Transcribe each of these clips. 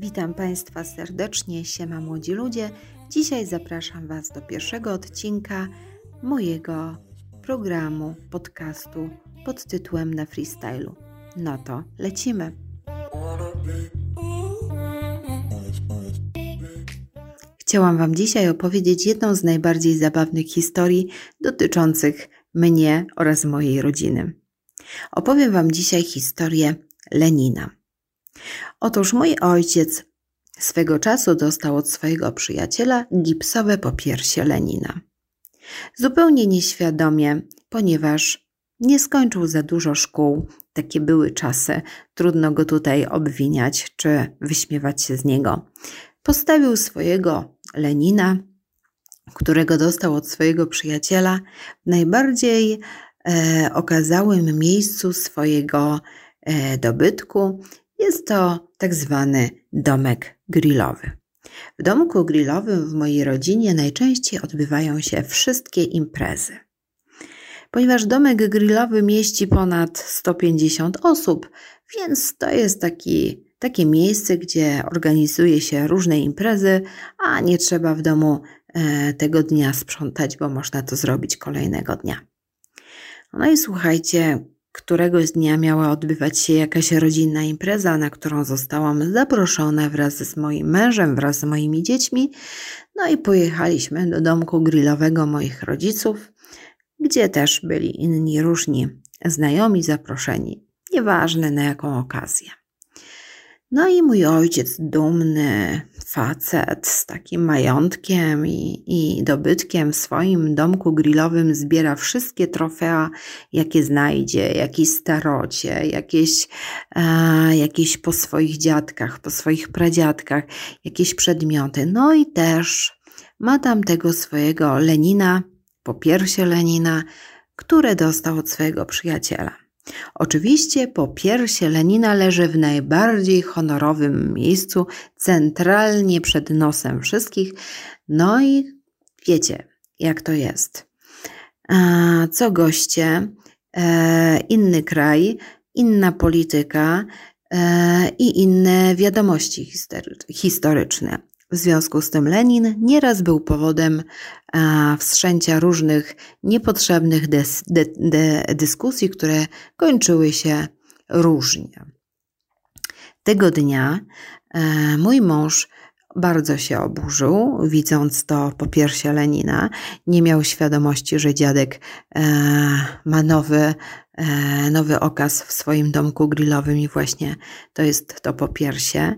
Witam Państwa serdecznie, siema młodzi ludzie. Dzisiaj zapraszam Was do pierwszego odcinka mojego programu, podcastu pod tytułem Na freestylu. No to lecimy. Chciałam Wam dzisiaj opowiedzieć jedną z najbardziej zabawnych historii dotyczących mnie oraz mojej rodziny. Opowiem Wam dzisiaj historię Lenina. Otóż mój ojciec swego czasu dostał od swojego przyjaciela gipsowe popiersie Lenina. Zupełnie nieświadomie, ponieważ nie skończył za dużo szkół, takie były czasy, trudno go tutaj obwiniać czy wyśmiewać się z niego. Postawił swojego Lenina, którego dostał od swojego przyjaciela, w najbardziej okazałym miejscu swojego dobytku. Jest to tak zwany domek grillowy. W domku grillowym w mojej rodzinie najczęściej odbywają się wszystkie imprezy. Ponieważ domek grillowy mieści ponad 150 osób, więc to jest takie miejsce, gdzie organizuje się różne imprezy, a nie trzeba w domu tego dnia sprzątać, bo można to zrobić kolejnego dnia. No i słuchajcie, któregoś dnia miała odbywać się jakaś rodzinna impreza, na którą zostałam zaproszona wraz z moim mężem, wraz z moimi dziećmi. No i pojechaliśmy do domku grillowego moich rodziców, gdzie też byli inni różni znajomi, zaproszeni, nieważne na jaką okazję. No i mój ojciec, dumny facet z takim majątkiem i dobytkiem w swoim domku grillowym, zbiera wszystkie trofea, jakie znajdzie, jakieś starocie, jakieś po swoich dziadkach, po swoich pradziadkach, jakieś przedmioty. No i też ma tam tego swojego Lenina, popiersie Lenina, które dostał od swojego przyjaciela. Oczywiście popiersie Lenina leży w najbardziej honorowym miejscu, centralnie przed nosem wszystkich. No i wiecie, jak to jest. Co goście, inny kraj, inna polityka i inne wiadomości historyczne. W związku z tym Lenin nieraz był powodem wszczęcia różnych niepotrzebnych dyskusji, które kończyły się różnie. Tego dnia mój mąż bardzo się oburzył, widząc to popiersie Lenina. Nie miał świadomości, że dziadek ma nowy okaz w swoim domku grillowym i właśnie to jest to popiersie.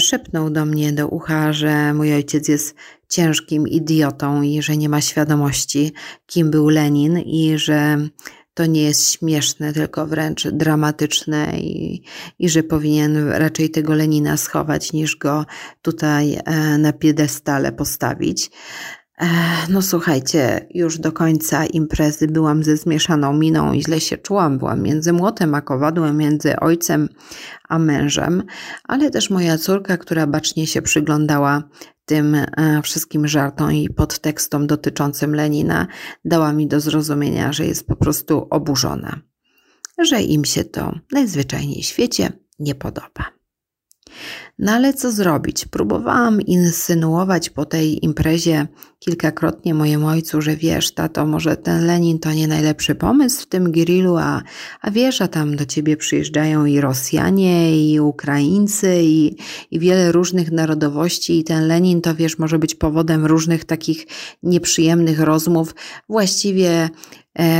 Szepnął do mnie do ucha, że mój ojciec jest ciężkim idiotą i że nie ma świadomości, kim był Lenin i że to nie jest śmieszne, tylko wręcz dramatyczne i że powinien raczej tego Lenina schować, niż go tutaj na piedestale postawić. No słuchajcie, już do końca imprezy byłam ze zmieszaną miną i źle się czułam. Byłam między młotem a kowadłem, między ojcem a mężem, ale też moja córka, która bacznie się przyglądała tym wszystkim żartom i podtekstom dotyczącym Lenina, dała mi do zrozumienia, że jest po prostu oburzona, że im się to najzwyczajniej w świecie nie podoba. No ale co zrobić? Próbowałam insynuować po tej imprezie kilkakrotnie mojemu ojcu, że wiesz, tato, może ten Lenin to nie najlepszy pomysł w tym grillu, a wiesz, a tam do ciebie przyjeżdżają i Rosjanie, i Ukraińcy, i wiele różnych narodowości i ten Lenin to wiesz, może być powodem różnych takich nieprzyjemnych rozmów. Właściwie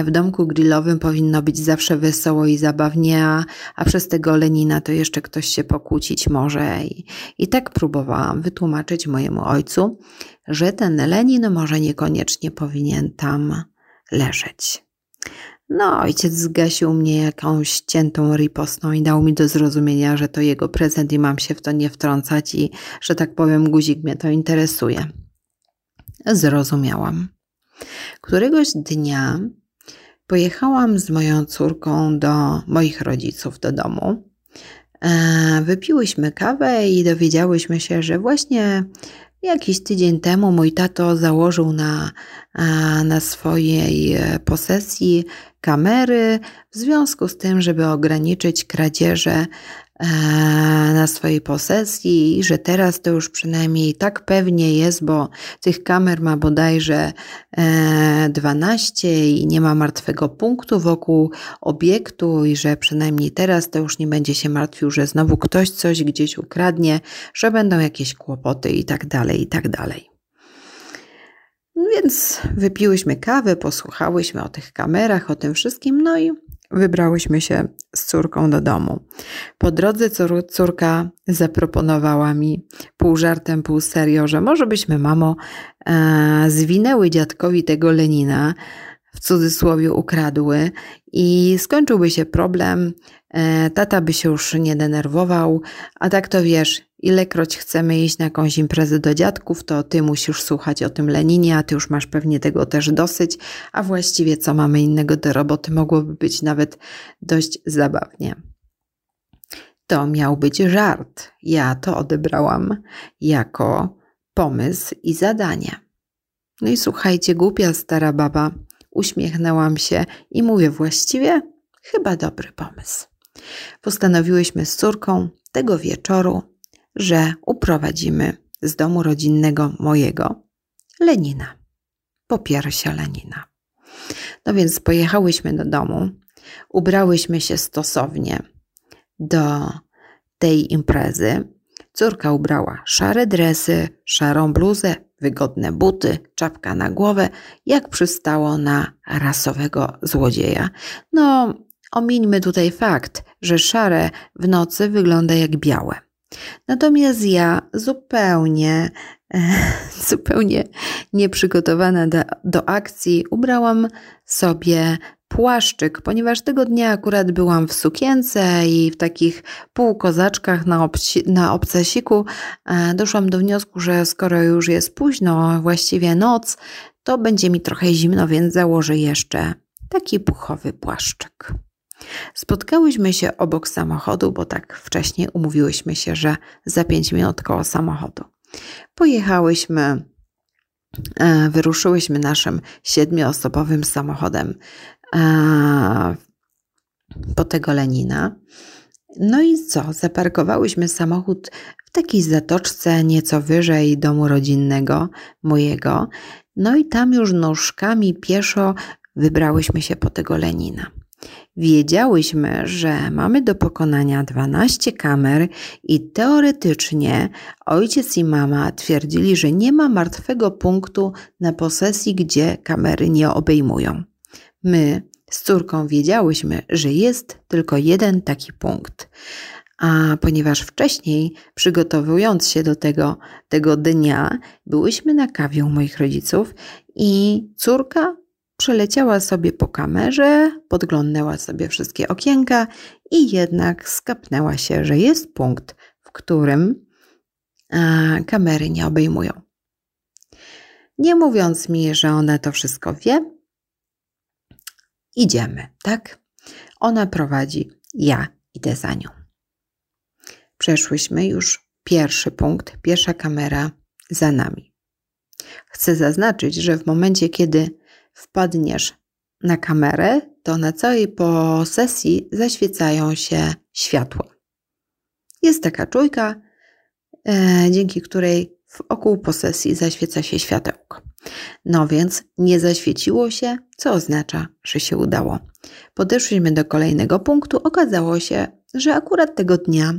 w domku grillowym powinno być zawsze wesoło i zabawnie, a przez tego Lenina to jeszcze ktoś się pokłócić może. I tak próbowałam wytłumaczyć mojemu ojcu, że ten Lenin może niekoniecznie powinien tam leżeć. No, ojciec zgasił mnie jakąś ciętą ripostą i dał mi do zrozumienia, że to jego prezent i mam się w to nie wtrącać i, że tak powiem, guzik mnie to interesuje. Zrozumiałam. Któregoś dnia pojechałam z moją córką do moich rodziców do domu. Wypiłyśmy kawę i dowiedziałyśmy się, że właśnie jakiś tydzień temu mój tato założył na swojej posesji kamery w związku z tym, żeby ograniczyć kradzieże na swojej posesji i że teraz to już przynajmniej tak pewnie jest, bo tych kamer ma bodajże 12 i nie ma martwego punktu wokół obiektu i że przynajmniej teraz to już nie będzie się martwił, że znowu ktoś coś gdzieś ukradnie, że będą jakieś kłopoty i tak dalej, i tak dalej. Więc wypiłyśmy kawę, posłuchałyśmy o tych kamerach, o tym wszystkim, no i wybrałyśmy się z córką do domu. Po drodze córka zaproponowała mi pół żartem, pół serio, że może byśmy, mamo, zwinęły dziadkowi tego Lenina, w cudzysłowie ukradły, i skończyłby się problem, tata by się już nie denerwował, a tak to wiesz, ilekroć chcemy iść na jakąś imprezę do dziadków, to ty musisz słuchać o tym Leninie, a ty już masz pewnie tego też dosyć, a właściwie co mamy innego do roboty, mogłoby być nawet dość zabawnie. To miał być żart. Ja to odebrałam jako pomysł i zadanie. No i słuchajcie, głupia stara baba, uśmiechnęłam się i mówię, właściwie chyba dobry pomysł. Postanowiłyśmy z córką tego wieczoru, że uprowadzimy z domu rodzinnego mojego Lenina. Po piersie Lenina. No więc pojechałyśmy do domu, ubrałyśmy się stosownie do tej imprezy. Córka ubrała szare dresy, szarą bluzę, wygodne buty, czapka na głowę, jak przystało na rasowego złodzieja. No, omińmy tutaj fakt, że szare w nocy wygląda jak białe. Natomiast ja zupełnie nieprzygotowana do akcji ubrałam sobie płaszczyk, ponieważ tego dnia akurat byłam w sukience i w takich półkozaczkach na obcasiku. Doszłam do wniosku, że skoro już jest późno, właściwie noc, to będzie mi trochę zimno, więc założę jeszcze taki puchowy płaszczyk. Spotkałyśmy się obok samochodu, bo tak wcześniej umówiłyśmy się, że za 5 minut koło samochodu. Wyruszyłyśmy naszym 7-osobowym samochodem po tego Lenina. No i co? Zaparkowałyśmy samochód w takiej zatoczce nieco wyżej domu rodzinnego mojego. No i tam już nóżkami pieszo wybrałyśmy się po tego Lenina. Wiedziałyśmy, że mamy do pokonania 12 kamer i teoretycznie ojciec i mama twierdzili, że nie ma martwego punktu na posesji, gdzie kamery nie obejmują. My z córką wiedziałyśmy, że jest tylko jeden taki punkt, a ponieważ wcześniej, przygotowując się do tego dnia, byłyśmy na kawie u moich rodziców i córka przeleciała sobie po kamerze, podglądnęła sobie wszystkie okienka i jednak skapnęła się, że jest punkt, w którym kamery nie obejmują. Nie mówiąc mi, że ona to wszystko wie, idziemy, tak? Ona prowadzi, ja idę za nią. Przeszłyśmy już pierwszy punkt, pierwsza kamera za nami. Chcę zaznaczyć, że w momencie, kiedy wpadniesz na kamerę, to na całej posesji zaświecają się światła. Jest taka czujka, dzięki której wokół posesji zaświeca się światełko. No więc nie zaświeciło się, co oznacza, że się udało. Podeszliśmy do kolejnego punktu, okazało się, że akurat tego dnia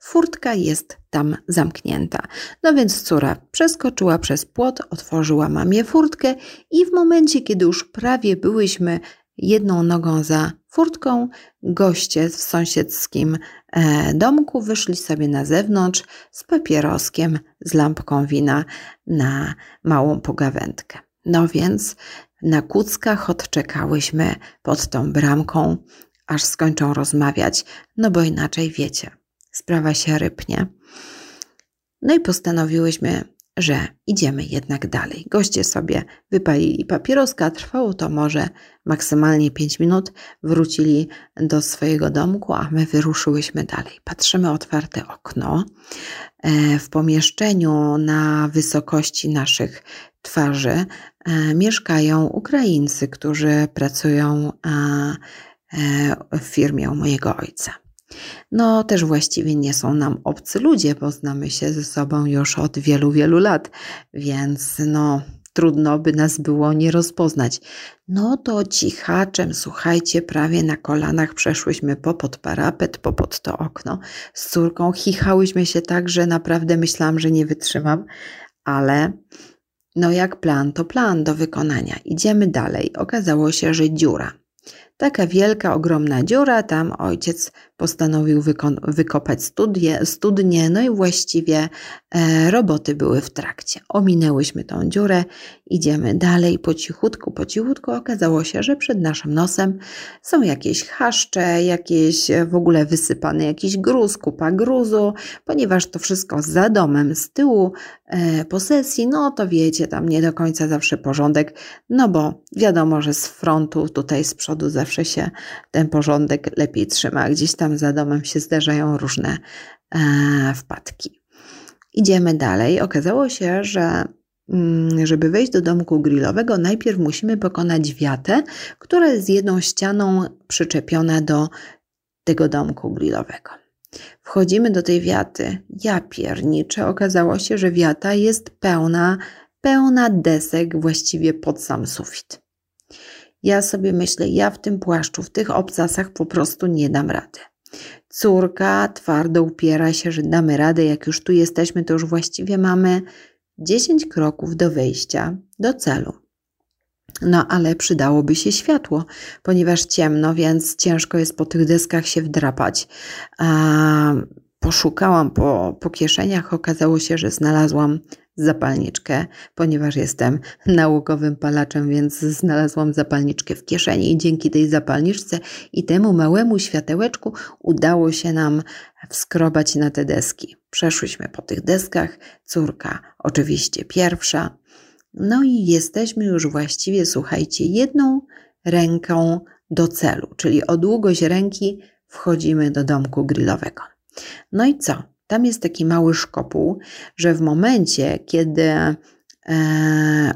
furtka jest tam zamknięta. No więc córa przeskoczyła przez płot, otworzyła mamie furtkę i w momencie, kiedy już prawie byłyśmy jedną nogą za furtką, goście w sąsiedzkim domku wyszli sobie na zewnątrz z papieroskiem, z lampką wina na małą pogawędkę. No więc na kuckach odczekałyśmy pod tą bramką, aż skończą rozmawiać, no bo inaczej wiecie, sprawa się rypnie. No i postanowiłyśmy, że idziemy jednak dalej. Goście sobie wypalili papieroska, trwało to może maksymalnie 5 minut, wrócili do swojego domku, a my wyruszyłyśmy dalej. Patrzymy otwarte okno. W pomieszczeniu na wysokości naszych twarzy mieszkają Ukraińcy, którzy pracują w firmie u mojego ojca. No też właściwie nie są nam obcy ludzie, bo znamy się ze sobą już od wielu, wielu lat, więc no trudno by nas było nie rozpoznać. No to cichaczem, słuchajcie, prawie na kolanach przeszłyśmy popod parapet, popod to okno. Z córką chichałyśmy się tak, że naprawdę myślałam, że nie wytrzymam, ale no jak plan, to plan do wykonania. Idziemy dalej. Okazało się, że dziura. Taka wielka, ogromna dziura, tam ojciec postanowił wykopać studnie, no i właściwie roboty były w trakcie. Ominęłyśmy tą dziurę, idziemy dalej po cichutku. Okazało się, że przed naszym nosem są jakieś chaszcze, jakieś w ogóle wysypany jakiś gruz, kupa gruzu, ponieważ to wszystko za domem, z tyłu posesji, no to wiecie, tam nie do końca zawsze porządek, no bo wiadomo, że z frontu, tutaj z przodu zawsze się ten porządek lepiej trzyma, gdzieś tam za domem się zdarzają różne wpadki. Idziemy dalej. Okazało się, że żeby wejść do domku grillowego, najpierw musimy pokonać wiatę, która jest jedną ścianą przyczepiona do tego domku grillowego. Wchodzimy do tej wiaty. Ja pierniczę. Okazało się, że wiata jest pełna desek właściwie pod sam sufit. Ja sobie myślę, ja w tym płaszczu, w tych obcasach po prostu nie dam rady. Córka twardo upiera się, że damy radę. Jak już tu jesteśmy, to już właściwie mamy 10 kroków do wejścia do celu. No ale przydałoby się światło, ponieważ ciemno, więc ciężko jest po tych deskach się wdrapać. Poszukałam po kieszeniach, okazało się, że znalazłam zapalniczkę, ponieważ jestem naukowym palaczem, więc znalazłam zapalniczkę w kieszeni i dzięki tej zapalniczce i temu małemu światełeczku udało się nam wskrobać na te deski. Przeszłyśmy po tych deskach, córka oczywiście pierwsza, no i jesteśmy już właściwie, słuchajcie, jedną ręką do celu, czyli o długość ręki wchodzimy do domku grillowego. No i co? Tam jest taki mały szkopuł, że w momencie, kiedy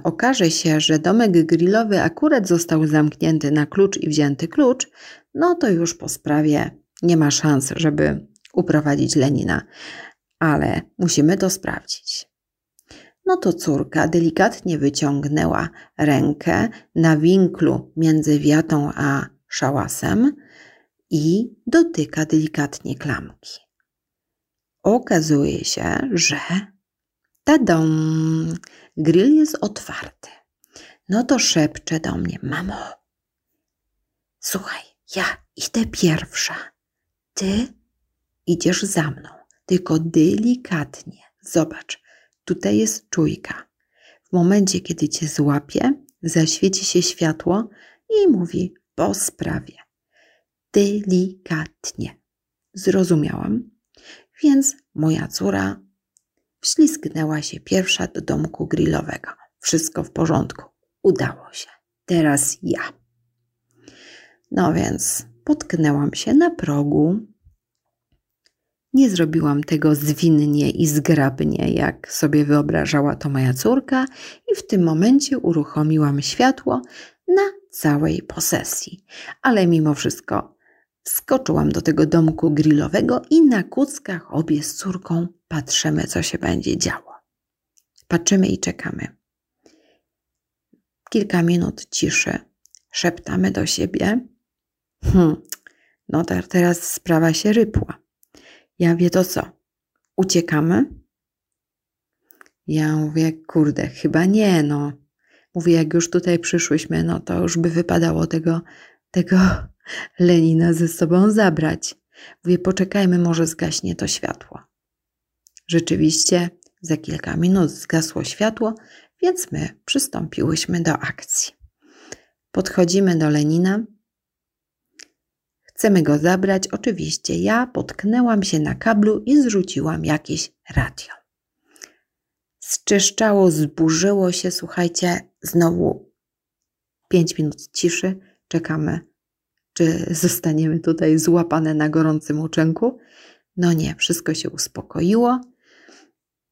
okaże się, że domek grillowy akurat został zamknięty na klucz i wzięty klucz, no to już po sprawie nie ma szans, żeby uprowadzić Lenina. Ale musimy to sprawdzić. No to córka delikatnie wyciągnęła rękę na winklu między wiatą a szałasem i dotyka delikatnie klamki. Okazuje się, że tadam, grill jest otwarty. No to szepcze do mnie: mamo, słuchaj, ja idę pierwsza. Ty idziesz za mną, tylko delikatnie. Zobacz, tutaj jest czujka. W momencie, kiedy cię złapie, zaświeci się światło i mówi: po sprawie. Delikatnie. Zrozumiałam. Więc moja córa wślizgnęła się pierwsza do domku grillowego. Wszystko w porządku. Udało się. Teraz ja. No więc potknęłam się na progu. Nie zrobiłam tego zwinnie i zgrabnie, jak sobie wyobrażała to moja córka, i w tym momencie uruchomiłam światło na całej posesji. Ale mimo wszystko skoczyłam do tego domku grillowego i na kuckach obie z córką patrzymy, co się będzie działo. Patrzymy i czekamy. Kilka minut ciszy. Szeptamy do siebie. No teraz sprawa się rypła. Ja wie to co? Uciekamy? Ja mówię, kurde, chyba nie, no. Mówię, jak już tutaj przyszłyśmy, no to już by wypadało tego Lenina ze sobą zabrać. Mówię, poczekajmy, może zgaśnie to światło. Rzeczywiście za kilka minut zgasło światło, więc my przystąpiłyśmy do akcji. Podchodzimy do Lenina. Chcemy go zabrać. Oczywiście ja potknęłam się na kablu i zrzuciłam jakieś radio. Zczyszczało, zburzyło się, słuchajcie, znowu 5 minut ciszy. Czekamy, czy zostaniemy tutaj złapane na gorącym uczynku. No nie, wszystko się uspokoiło.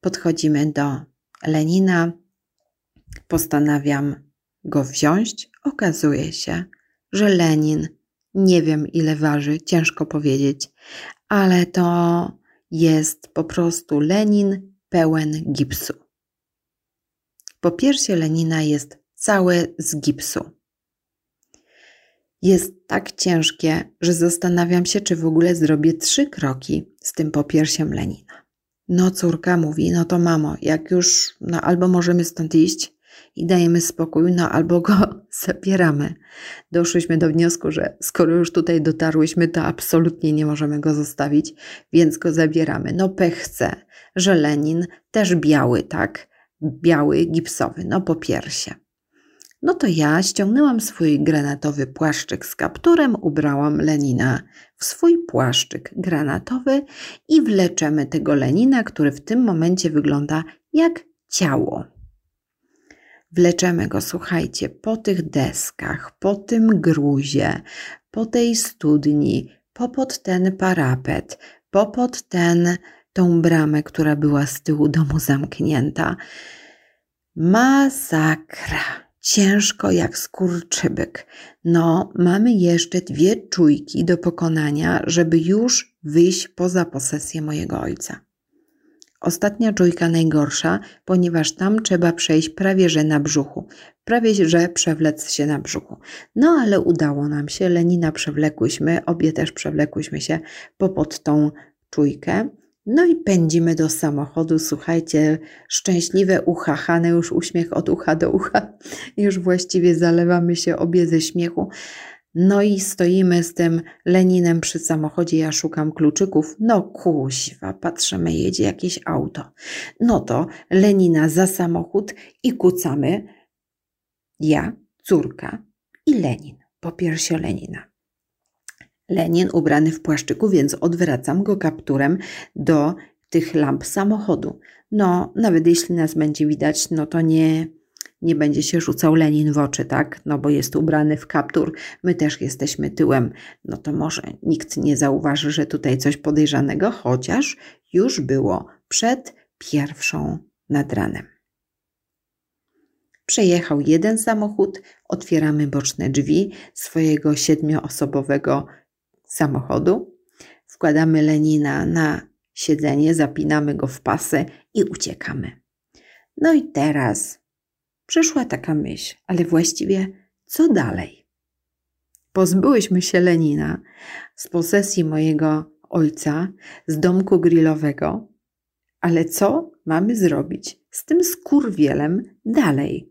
Podchodzimy do Lenina. Postanawiam go wziąć. Okazuje się, że Lenin Nie wiem, ile waży, ciężko powiedzieć, ale to jest po prostu Lenin pełen gipsu. Po piersie Lenina jest całe z gipsu. Jest tak ciężkie, że zastanawiam się, czy w ogóle zrobię 3 kroki z tym popiersiem Lenina. No córka mówi, no to mamo, jak już, no albo możemy stąd iść i dajemy spokój, no albo go zabieramy. Doszłyśmy do wniosku, że skoro już tutaj dotarłyśmy, to absolutnie nie możemy go zostawić, więc go zabieramy. No pech chce, że Lenin też biały, tak? Biały, gipsowy, no po piersie. No to ja ściągnęłam swój granatowy płaszczyk z kapturem, ubrałam Lenina w swój płaszczyk granatowy i wleczemy tego Lenina, który w tym momencie wygląda jak ciało. Wleczemy go, słuchajcie, po tych deskach, po tym gruzie, po tej studni, popod ten parapet, popod tą bramę, która była z tyłu domu zamknięta. Masakra! Ciężko jak skurczybyk. No, mamy jeszcze 2 czujki do pokonania, żeby już wyjść poza posesję mojego ojca. Ostatnia czujka najgorsza, ponieważ tam trzeba przejść prawie że na brzuchu. Prawie że przewlec się na brzuchu. No, ale udało nam się. Lenina przewlekłyśmy, obie też przewlekłyśmy się popod tą czujkę. No i pędzimy do samochodu, słuchajcie, szczęśliwe, uchachane, już uśmiech od ucha do ucha, już właściwie zalewamy się obie ze śmiechu. No i stoimy z tym Leninem przy samochodzie, ja szukam kluczyków, no kuźwa, patrzymy, jedzie jakieś auto. No to Lenina za samochód i kucamy, ja, córka i Lenin, po piersie Lenina. Lenin ubrany w płaszczyku, więc odwracam go kapturem do tych lamp samochodu. No, nawet jeśli nas będzie widać, no to nie będzie się rzucał Lenin w oczy, tak? No bo jest ubrany w kaptur, my też jesteśmy tyłem. No to może nikt nie zauważy, że tutaj coś podejrzanego, chociaż już było przed 1:00 nad ranem. Przejechał 1 samochód, otwieramy boczne drzwi swojego 7-osobowego samochodu, wkładamy Lenina na siedzenie, zapinamy go w pasy i uciekamy. No i teraz przyszła taka myśl, ale właściwie co dalej? Pozbyłyśmy się Lenina z posesji mojego ojca, z domku grillowego, ale co mamy zrobić z tym skurwielem dalej?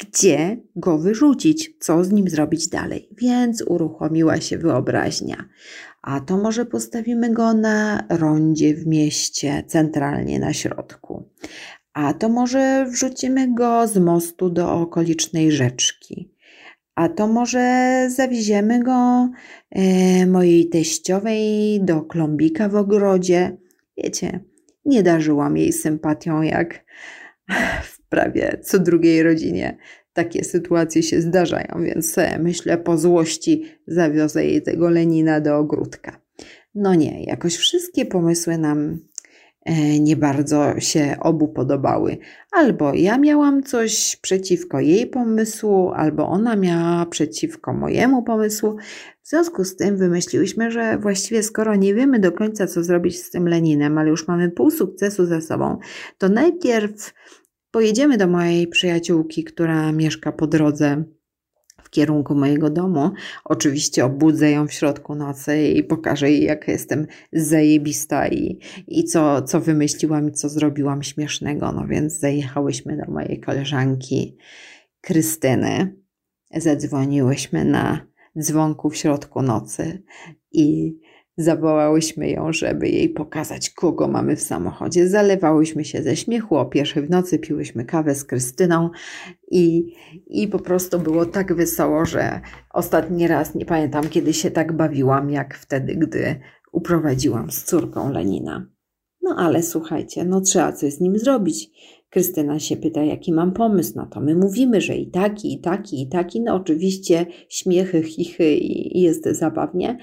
Gdzie go wyrzucić, co z nim zrobić dalej. Więc uruchomiła się wyobraźnia. A to może postawimy go na rondzie w mieście, centralnie na środku. A to może wrzucimy go z mostu do okolicznej rzeczki. A to może zawieziemy go mojej teściowej do klombika w ogrodzie. Wiecie, nie darzyłam jej sympatią jak prawie co drugiej rodzinie takie sytuacje się zdarzają, więc myślę, po złości zawiozę jej tego Lenina do ogródka. No nie, jakoś wszystkie pomysły nam nie bardzo się obu podobały. Albo ja miałam coś przeciwko jej pomysłu, albo ona miała przeciwko mojemu pomysłu. W związku z tym wymyśliłyśmy, że właściwie skoro nie wiemy do końca, co zrobić z tym Leninem, ale już mamy pół sukcesu za sobą, to najpierw pojedziemy do mojej przyjaciółki, która mieszka po drodze w kierunku mojego domu. Oczywiście obudzę ją w środku nocy i pokażę jej, jaka jestem zajebista i co wymyśliłam i co zrobiłam śmiesznego. No więc zajechałyśmy do mojej koleżanki Krystyny. Zadzwoniłyśmy na dzwonku w środku nocy i zawołałyśmy ją, żeby jej pokazać, kogo mamy w samochodzie. Zalewałyśmy się ze śmiechu, o 1:00 w nocy piłyśmy kawę z Krystyną i po prostu było tak wesoło, że ostatni raz nie pamiętam, kiedy się tak bawiłam, jak wtedy, gdy uprowadziłam z córką Lenina. No ale słuchajcie, no trzeba coś z nim zrobić. Krystyna się pyta, jaki mam pomysł, no to my mówimy, że i taki, i taki, i taki. No oczywiście śmiechy, chichy i jest zabawnie.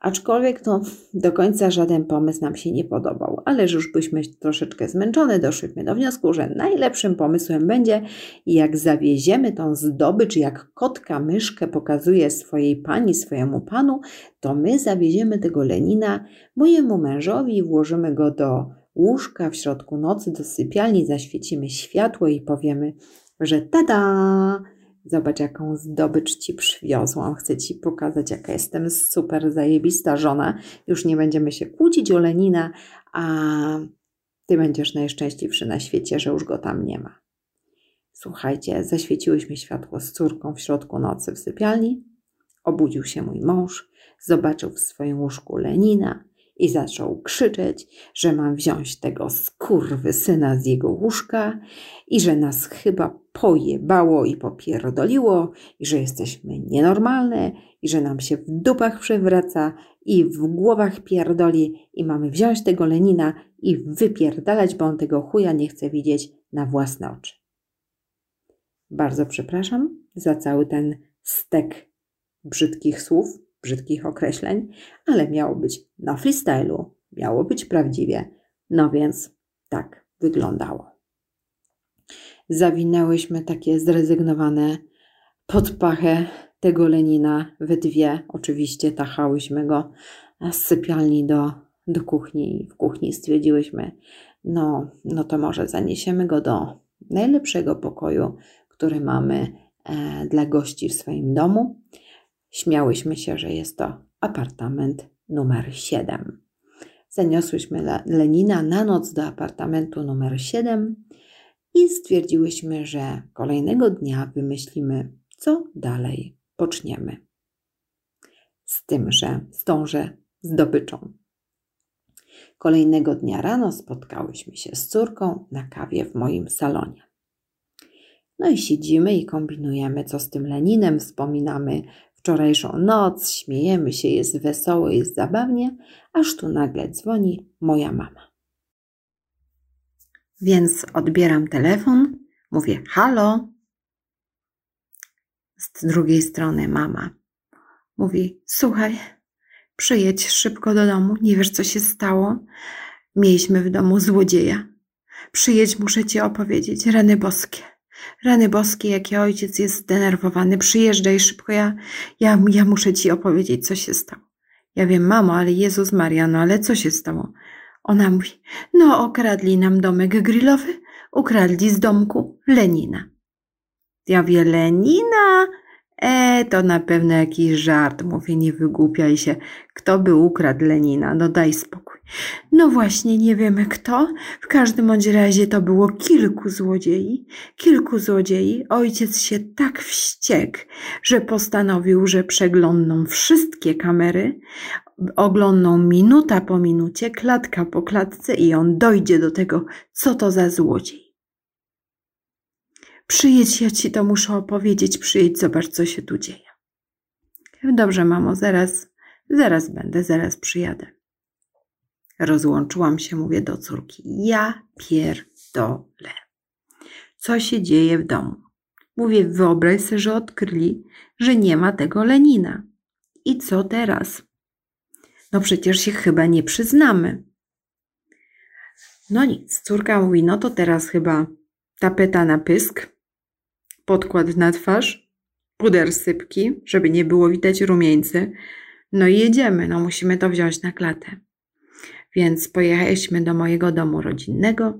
Aczkolwiek no, do końca żaden pomysł nam się nie podobał, ale już byliśmy troszeczkę zmęczone, doszliśmy do wniosku, że najlepszym pomysłem będzie, jak zawieziemy tą zdobycz, jak kotka myszkę pokazuje swojej pani, swojemu panu, to my zawieziemy tego Lenina mojemu mężowi i włożymy go do łóżka w środku nocy, do sypialni, zaświecimy światło i powiemy, że tada! Zobacz, jaką zdobycz Ci przywiozłam. Chcę Ci pokazać, jaka jestem super zajebista żona. Już nie będziemy się kłócić o Lenina, a Ty będziesz najszczęśliwszy na świecie, że już go tam nie ma. Słuchajcie, zaświeciłyśmy światło z córką w środku nocy w sypialni. Obudził się mój mąż, zobaczył w swoim łóżku Lenina i zaczął krzyczeć, że mam wziąć tego skurwysyna z jego łóżka i że nas chyba pojebało i popierdoliło i że jesteśmy nienormalne i że nam się w dupach przewraca i w głowach pierdoli i mamy wziąć tego Lenina i wypierdalać, bo on tego chuja nie chce widzieć na własne oczy. Bardzo przepraszam za cały ten stek brzydkich słów, brzydkich określeń, ale miało być na freestyle'u, miało być prawdziwie. No więc tak wyglądało. Zawinęłyśmy takie zrezygnowane pod pachę tego Lenina we dwie. Oczywiście tachałyśmy go z sypialni do kuchni. W kuchni stwierdziłyśmy, no to może zaniesiemy go do najlepszego pokoju, który mamy dla gości w swoim domu. Śmiałyśmy się, że jest to apartament numer 7. Zaniosłyśmy Lenina na noc do apartamentu numer 7 i stwierdziłyśmy, że kolejnego dnia wymyślimy, co dalej poczniemy. Z tą zdobyczą. Kolejnego dnia rano spotkałyśmy się z córką na kawie w moim salonie. No i siedzimy i kombinujemy, co z tym Leninem, wspominamy wczorajszą noc, śmiejemy się, jest wesoło, jest zabawnie, aż tu nagle dzwoni moja mama. Więc odbieram telefon, mówię halo. Z drugiej strony mama mówi, słuchaj, przyjedź szybko do domu, nie wiesz co się stało, mieliśmy w domu złodzieja. Przyjedź, muszę Ci opowiedzieć, rany boskie. Rany boskie, jaki ojciec jest zdenerwowany. Przyjeżdżaj szybko, ja muszę Ci opowiedzieć, co się stało. Ja wiem, mamo, ale Jezus Maria, no ale co się stało? Ona mówi, no okradli nam domek grillowy, ukradli z domku Lenina. Ja mówię, Lenina? To na pewno jakiś żart. Mówię, nie wygłupiaj się. Kto by ukradł Lenina? No daj spokój. No właśnie, nie wiemy kto. W każdym bądź razie to było kilku złodziei. Ojciec się tak wściekł, że postanowił, że przeglądną wszystkie kamery, oglądną minuta po minucie, klatka po klatce i on dojdzie do tego, co to za złodziej. Przyjedź, ja Ci to muszę opowiedzieć, przyjedź, zobacz, co się tu dzieje. Dobrze, mamo, zaraz będę, zaraz przyjadę. Rozłączyłam się, mówię do córki, ja pierdolę. Co się dzieje w domu? Mówię, wyobraź sobie, że odkryli, że nie ma tego Lenina. I co teraz? No przecież się chyba nie przyznamy. No nic, córka mówi, no to teraz chyba tapeta na pysk, podkład na twarz, puder sypki, żeby nie było widać rumieńcy. No i jedziemy, no musimy to wziąć na klatę. Więc pojechaliśmy do mojego domu rodzinnego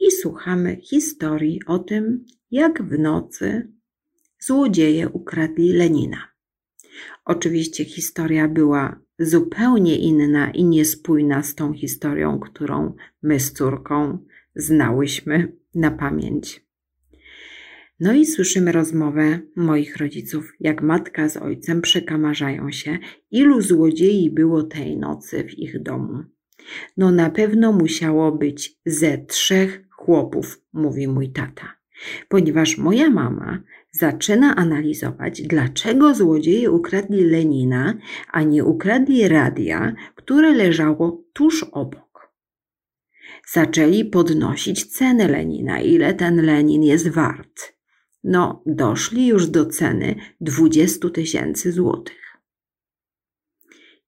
i słuchamy historii o tym, jak w nocy złodzieje ukradli Lenina. Oczywiście historia była zupełnie inna i niespójna z tą historią, którą my z córką znałyśmy na pamięć. No i słyszymy rozmowę moich rodziców, jak matka z ojcem przekamarzają się, ilu złodziei było tej nocy w ich domu. No na pewno musiało być ze 3 chłopów, mówi mój tata, ponieważ moja mama zaczyna analizować, dlaczego złodzieje ukradli Lenina, a nie ukradli radia, które leżało tuż obok. Zaczęli podnosić cenę Lenina, ile ten Lenin jest wart. No, doszli już do ceny 20 000 złotych.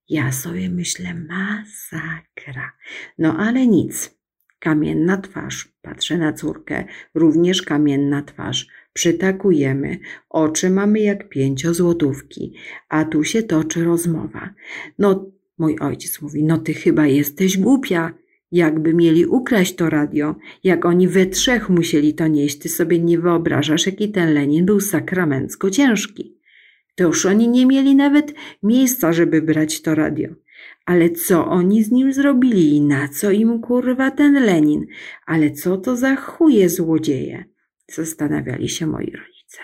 Ja sobie myślę, masakra. No ale nic. Kamienna twarz. Patrzę na córkę. Również kamienna twarz. Przytakujemy. Oczy mamy jak 5 złotówki. A tu się toczy rozmowa. No, mój ojciec mówi, no ty chyba jesteś głupia. Jakby mieli ukraść to radio, jak oni we trzech musieli to nieść, ty sobie nie wyobrażasz, jaki ten Lenin był sakramencko ciężki. To już oni nie mieli nawet miejsca, żeby brać to radio. Ale co oni z nim zrobili i na co im kurwa ten Lenin? Ale co to za chuje złodzieje? Zastanawiali się moi rodzice.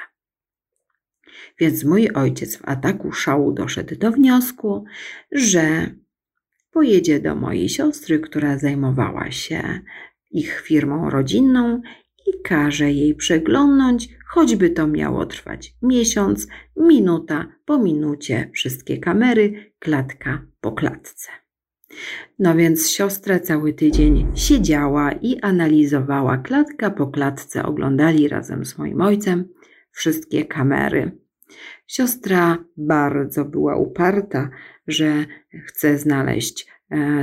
Więc mój ojciec w ataku szału doszedł do wniosku, że pojedzie do mojej siostry, która zajmowała się ich firmą rodzinną i każe jej przeglądnąć, choćby to miało trwać miesiąc, minuta po minucie, wszystkie kamery, klatka po klatce. No więc siostra cały tydzień siedziała i analizowała klatka po klatce, oglądali razem z moim ojcem wszystkie kamery. Siostra bardzo była uparta, że chce znaleźć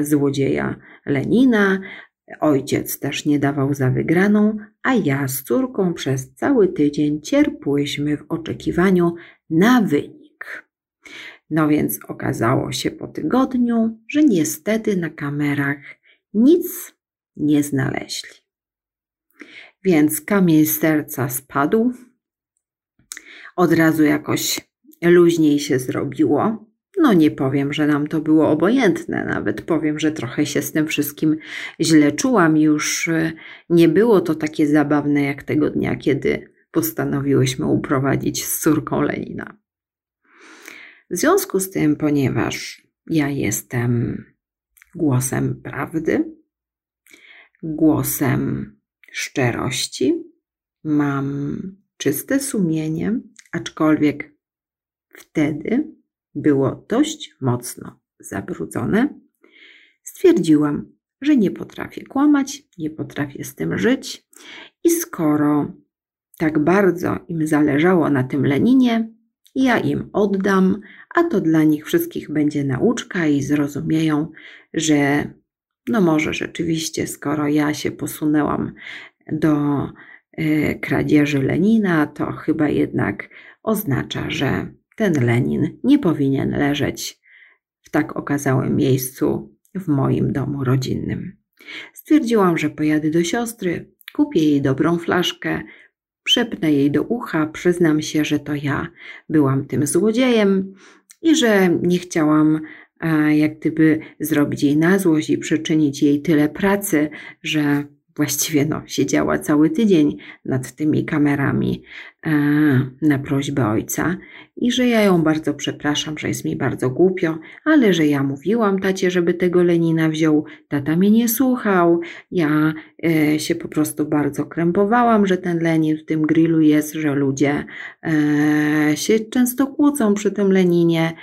złodzieja Lenina. Ojciec też nie dawał za wygraną, a ja z córką przez cały tydzień cierpłyśmy w oczekiwaniu na wynik. No więc okazało się po tygodniu, że niestety na kamerach nic nie znaleźli. Więc kamień z serca spadł. Od razu jakoś luźniej się zrobiło. No nie powiem, że nam to było obojętne, nawet powiem, że trochę się z tym wszystkim źle czułam. Już nie było to takie zabawne jak tego dnia, kiedy postanowiłyśmy uprowadzić z córką Lenina. W związku z tym, ponieważ ja jestem głosem prawdy, głosem szczerości, mam czyste sumienie, aczkolwiek wtedy było dość mocno zabrudzone, stwierdziłam, że nie potrafię kłamać, nie potrafię z tym żyć i skoro tak bardzo im zależało na tym Leninie, ja im oddam, a to dla nich wszystkich będzie nauczka i zrozumieją, że no może rzeczywiście, skoro ja się posunęłam do kradzieży Lenina, to chyba jednak oznacza, że ten Lenin nie powinien leżeć w tak okazałym miejscu w moim domu rodzinnym. Stwierdziłam, że pojadę do siostry, kupię jej dobrą flaszkę, szepnę jej do ucha, przyznam się, że to ja byłam tym złodziejem i że nie chciałam jak gdyby zrobić jej na złość i przyczynić jej tyle pracy, że właściwie no, siedziała cały tydzień nad tymi kamerami na prośbę ojca i że ja ją bardzo przepraszam, że jest mi bardzo głupio, ale że ja mówiłam tacie, żeby tego Lenina wziął, tata mnie nie słuchał, ja się po prostu bardzo krępowałam, że ten Lenin w tym grillu jest, że ludzie się często kłócą przy tym Leninie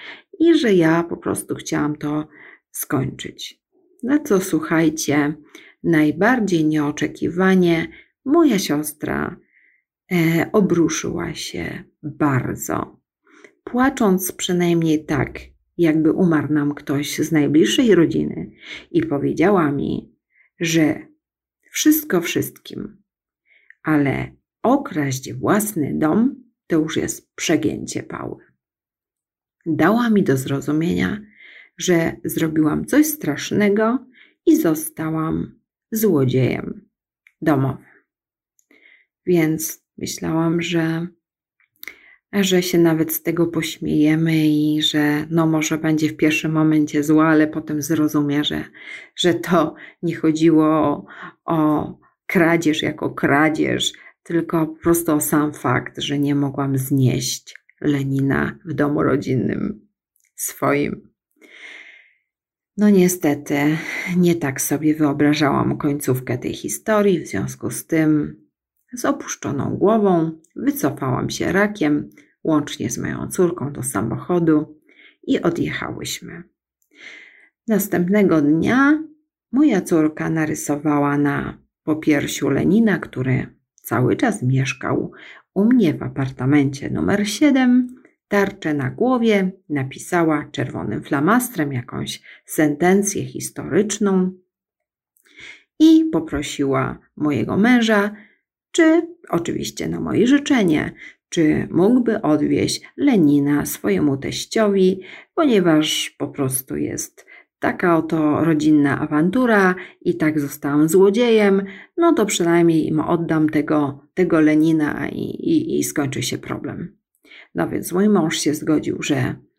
i że ja po prostu chciałam to skończyć. No co, słuchajcie, najbardziej nieoczekiwanie moja siostra obruszyła się bardzo, płacząc przynajmniej tak, jakby umarł nam ktoś z najbliższej rodziny i powiedziała mi, że wszystko wszystkim, ale okraść własny dom to już jest przegięcie pały. Dała mi do zrozumienia, że zrobiłam coś strasznego i zostałam złodziejem domowym. Więc myślałam, że się nawet z tego pośmiejemy i że no może będzie w pierwszym momencie zła, ale potem zrozumie, że to nie chodziło o kradzież jako kradzież, tylko po prostu o sam fakt, że nie mogłam znieść Lenina w domu rodzinnym swoim. No niestety, nie tak sobie wyobrażałam końcówkę tej historii, w związku z tym z opuszczoną głową wycofałam się rakiem, łącznie z moją córką do samochodu i odjechałyśmy. Następnego dnia moja córka narysowała na popiersiu Lenina, który cały czas mieszkał u mnie w apartamencie numer 7, tarczę na głowie, napisała czerwonym flamastrem jakąś sentencję historyczną i poprosiła mojego męża, czy, oczywiście na moje życzenie, czy mógłby odwieźć Lenina swojemu teściowi, ponieważ po prostu jest taka oto rodzinna awantura i tak zostałam złodziejem, no to przynajmniej im oddam tego Lenina i skończy się problem. No więc mój mąż się zgodził,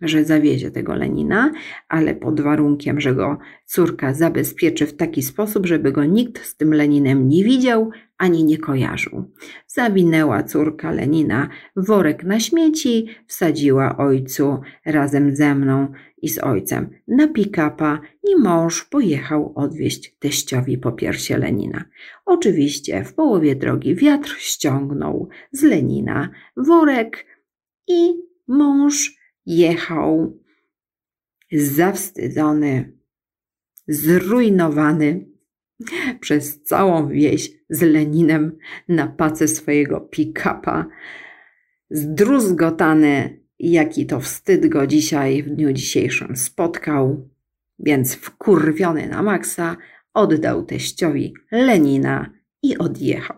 że zawiezie tego Lenina, ale pod warunkiem, że go córka zabezpieczy w taki sposób, żeby go nikt z tym Leninem nie widział ani nie kojarzył. Zawinęła córka Lenina worek na śmieci, wsadziła ojcu razem ze mną i z ojcem na pick-upa i mąż pojechał odwieźć teściowi po piersie Lenina. Oczywiście w połowie drogi wiatr ściągnął z Lenina worek i mąż jechał zawstydzony, zrujnowany przez całą wieś z Leninem na pace swojego pick-upa, zdruzgotany, jaki to wstyd go dzisiaj, w dniu dzisiejszym spotkał, więc wkurwiony na maksa oddał teściowi Lenina i odjechał.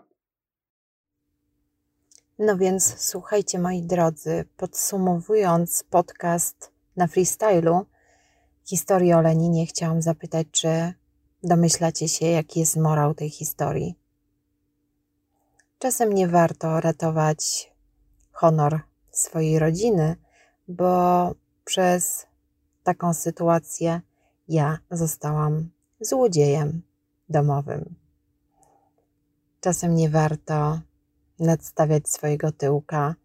No więc słuchajcie, moi drodzy, podsumowując podcast na freestylu historię o Leninie, chciałam zapytać, czy domyślacie się, jaki jest morał tej historii? Czasem nie warto ratować honor swojej rodziny, bo przez taką sytuację ja zostałam złodziejem domowym. Czasem nie warto nadstawiać swojego tyłka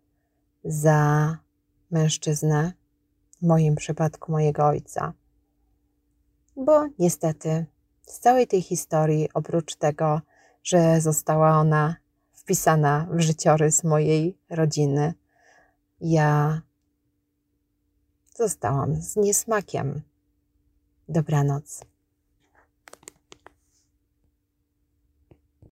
za mężczyznę, w moim przypadku mojego ojca. Bo niestety z całej tej historii, oprócz tego, że została ona wpisana w życiorys mojej rodziny, ja zostałam z niesmakiem. Dobranoc.